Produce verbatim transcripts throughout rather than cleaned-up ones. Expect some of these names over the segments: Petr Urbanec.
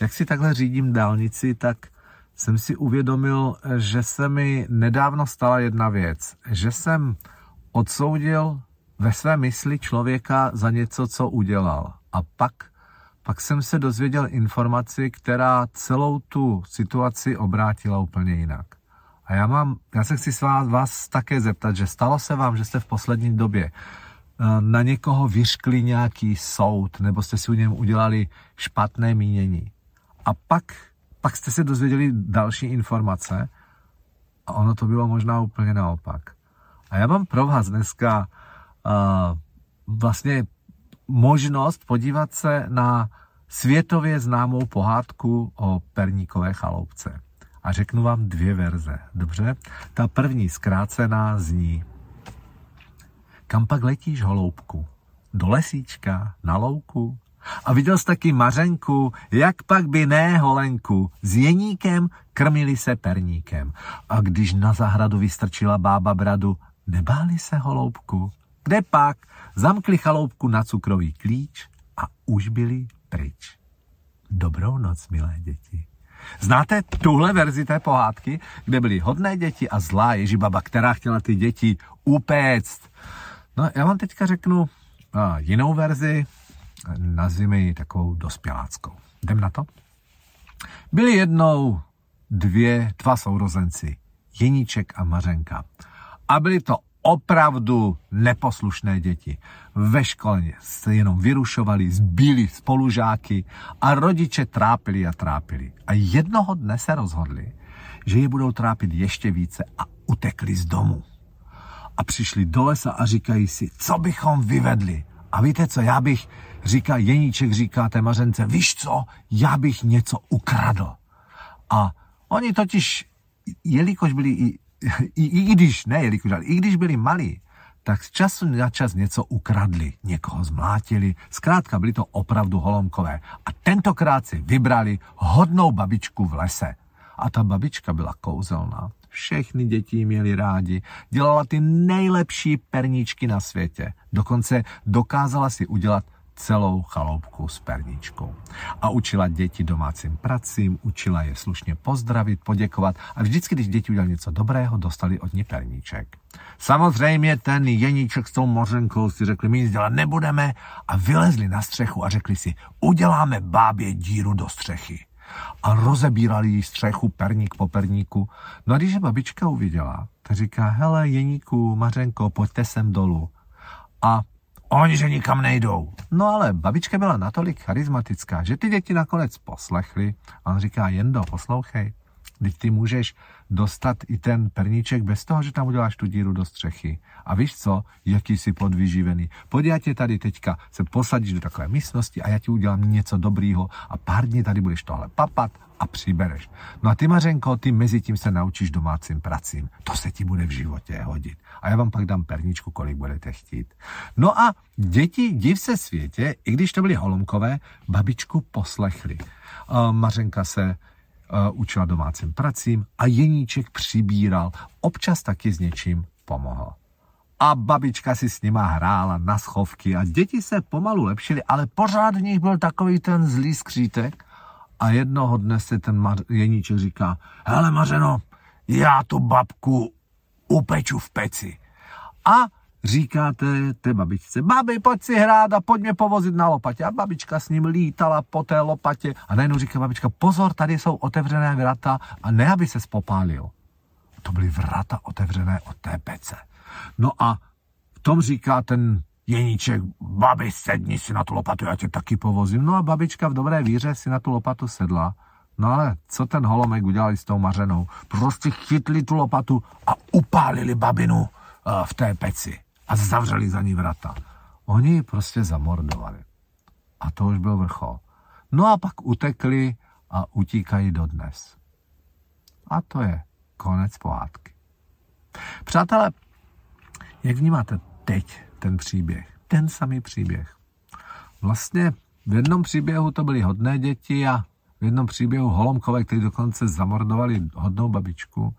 Jak si takhle řídím dálnici, tak jsem si uvědomil, že se mi nedávno stala jedna věc, že jsem odsoudil ve své mysli člověka za něco, co udělal. A pak, pak jsem se dozvěděl informaci, která celou tu situaci obrátila úplně jinak. A já, mám, já se chci vás, vás také zeptat, že stalo se vám, že jste v poslední době na někoho vyřkli nějaký soud, nebo jste si u něm udělali špatné mínění. A pak, pak jste se dozvěděli další informace a ono to bylo možná úplně naopak. A já mám pro vás dneska uh, vlastně možnost podívat se na světově známou pohádku o Perníkové chaloupce. A řeknu vám dvě verze, dobře? Ta první zkrácená zní: Kam pak letíš, holoubku? Do lesíčka, na louku? A viděl jsi taky mařenku, jak pak by ne, holenku? S jeníkem krmili se perníkem. A když na zahradu vystrčila bába bradu, nebáli se, holoubku? Kde pak? Zamkli chaloupku na cukrový klíč a už byli pryč. Dobrou noc, milé děti. Znáte tuhle verzi té pohádky, kde byly hodné děti a zlá Ježibaba, která chtěla ty děti upéct? No, já vám teďka řeknu a, jinou verzi, nazvíme ji takovou dospěláckou. Jdem na to? Byli jednou dvě, dva sourozenci, Jeníček a Mařenka. A byli to opravdu neposlušné děti. Ve škole se jenom vyrušovali, zbíli spolužáky a rodiče trápili a trápili. A jednoho dne se rozhodli, že je budou trápit ještě více a utekli z domu. A přišli do lesa a říkají si, co bychom vyvedli. A víte co, já bych, říká Jeníček, říká té Mařence, víš co, já bych něco ukradl. A oni totiž, jelikož byli i I, i, i když, ne, jelikož, ale i když byli malí, tak z času na čas něco ukradli, někoho zmlátili, zkrátka byli to opravdu holomkové. A tentokrát si vybrali hodnou babičku v lese. A ta babička byla kouzelná. Všechny děti měli rádi, dělala ty nejlepší perníčky na světě. Dokonce dokázala si udělat celou chaloupku s perničkou. A učila děti domácím pracím, učila je slušně pozdravit, poděkovat a vždycky, když děti udělali něco dobrého, dostali od ní perníček. Samozřejmě ten Jeníček s tou Mařenkou si řekli, my nic dělat nebudeme, a vylezli na střechu a řekli si, uděláme bábě díru do střechy. A rozebírali jí střechu perník po perníku. No a když je babička uviděla, tak říká, hele Jeníku, Mařenko, pojďte sem dolů. A oni, že nikam nejdou. No ale babička byla natolik charismatická, že ty děti nakonec poslechly. A on říká, Jendo, poslouchej, teď ty můžeš dostat i ten perníček bez toho, že tam uděláš tu díru do střechy. A víš co, jaký jsi podvyživený. Pojď, já tě tady teďka se posadíš do takové místnosti a já ti udělám něco dobrýho a pár dní tady budeš tohle papat a přibereš. No a ty, Mařenko, ty mezi tím se naučíš domácím pracím. To se ti bude v životě hodit. A já vám pak dám perničku, kolik budete chtít. No a děti, div se světě, i když to byly holomkové, babičku poslechli. Uh, Mařenka se uh, učila domácím pracím a Jeníček přibíral. Občas taky s něčím pomohl. A babička si s nima hrála na schovky a děti se pomalu lepšily, ale pořád v nich byl takový ten zlý skřítek. A jednoho dne si ten Jeníček říká, hele Mařeno, já tu babku upeču v peci. A říkáte té babičce, babi, pojď si hrát a pojď mě povozit na lopatě. A babička s ním lítala po té lopatě. A najednou říká babička, pozor, tady jsou otevřené vrata a ne, aby se spopálil. To byly vrata otevřené od té pece. No a v tom říká ten Jeníček, babi, sedni si na tu lopatu, já tě taky povozím. No a babička v dobré víře si na tu lopatu sedla. No ale co ten holomek udělali s tou Mařenou? Prostě chytli tu lopatu a upálili babinu uh, v té peci. A zavřeli za ní vrata. Oni ji prostě zamordovali. A to už byl vrchol. No a pak utekli a utíkají dodnes. A to je konec pohádky. Přátelé, jak vnímáte teď ten příběh? Ten samý příběh. Vlastně v jednom příběhu to byly hodné děti a v jednom příběhu holomkové, kteří dokonce zamordovali hodnou babičku.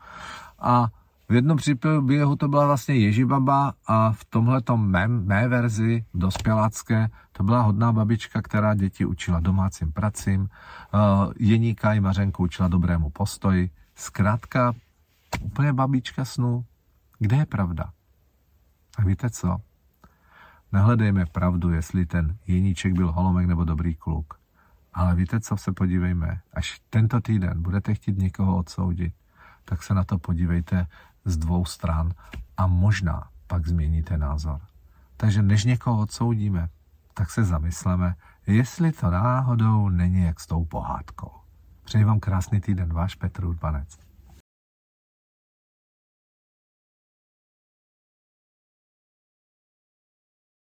A v jednom příběhu to byla vlastně Ježibaba a v tomhletom mém, mé verzi dospělácké To byla hodná babička, která děti učila domácím pracím, Jeníka i Mařenku učila dobrému postoji. Zkrátka, úplně babička snu. Kde je pravda? A víte co? Nehledejme pravdu, jestli ten Jeníček byl holomek nebo dobrý kluk. Ale víte co, se podívejme. Až tento týden budete chtít někoho odsoudit, tak se na to podívejte z dvou stran a možná pak změníte názor. Takže než někoho odsoudíme, tak se zamysleme, jestli to náhodou není jak s tou pohádkou. Přeji vám krásný týden, váš Petr Urbanec.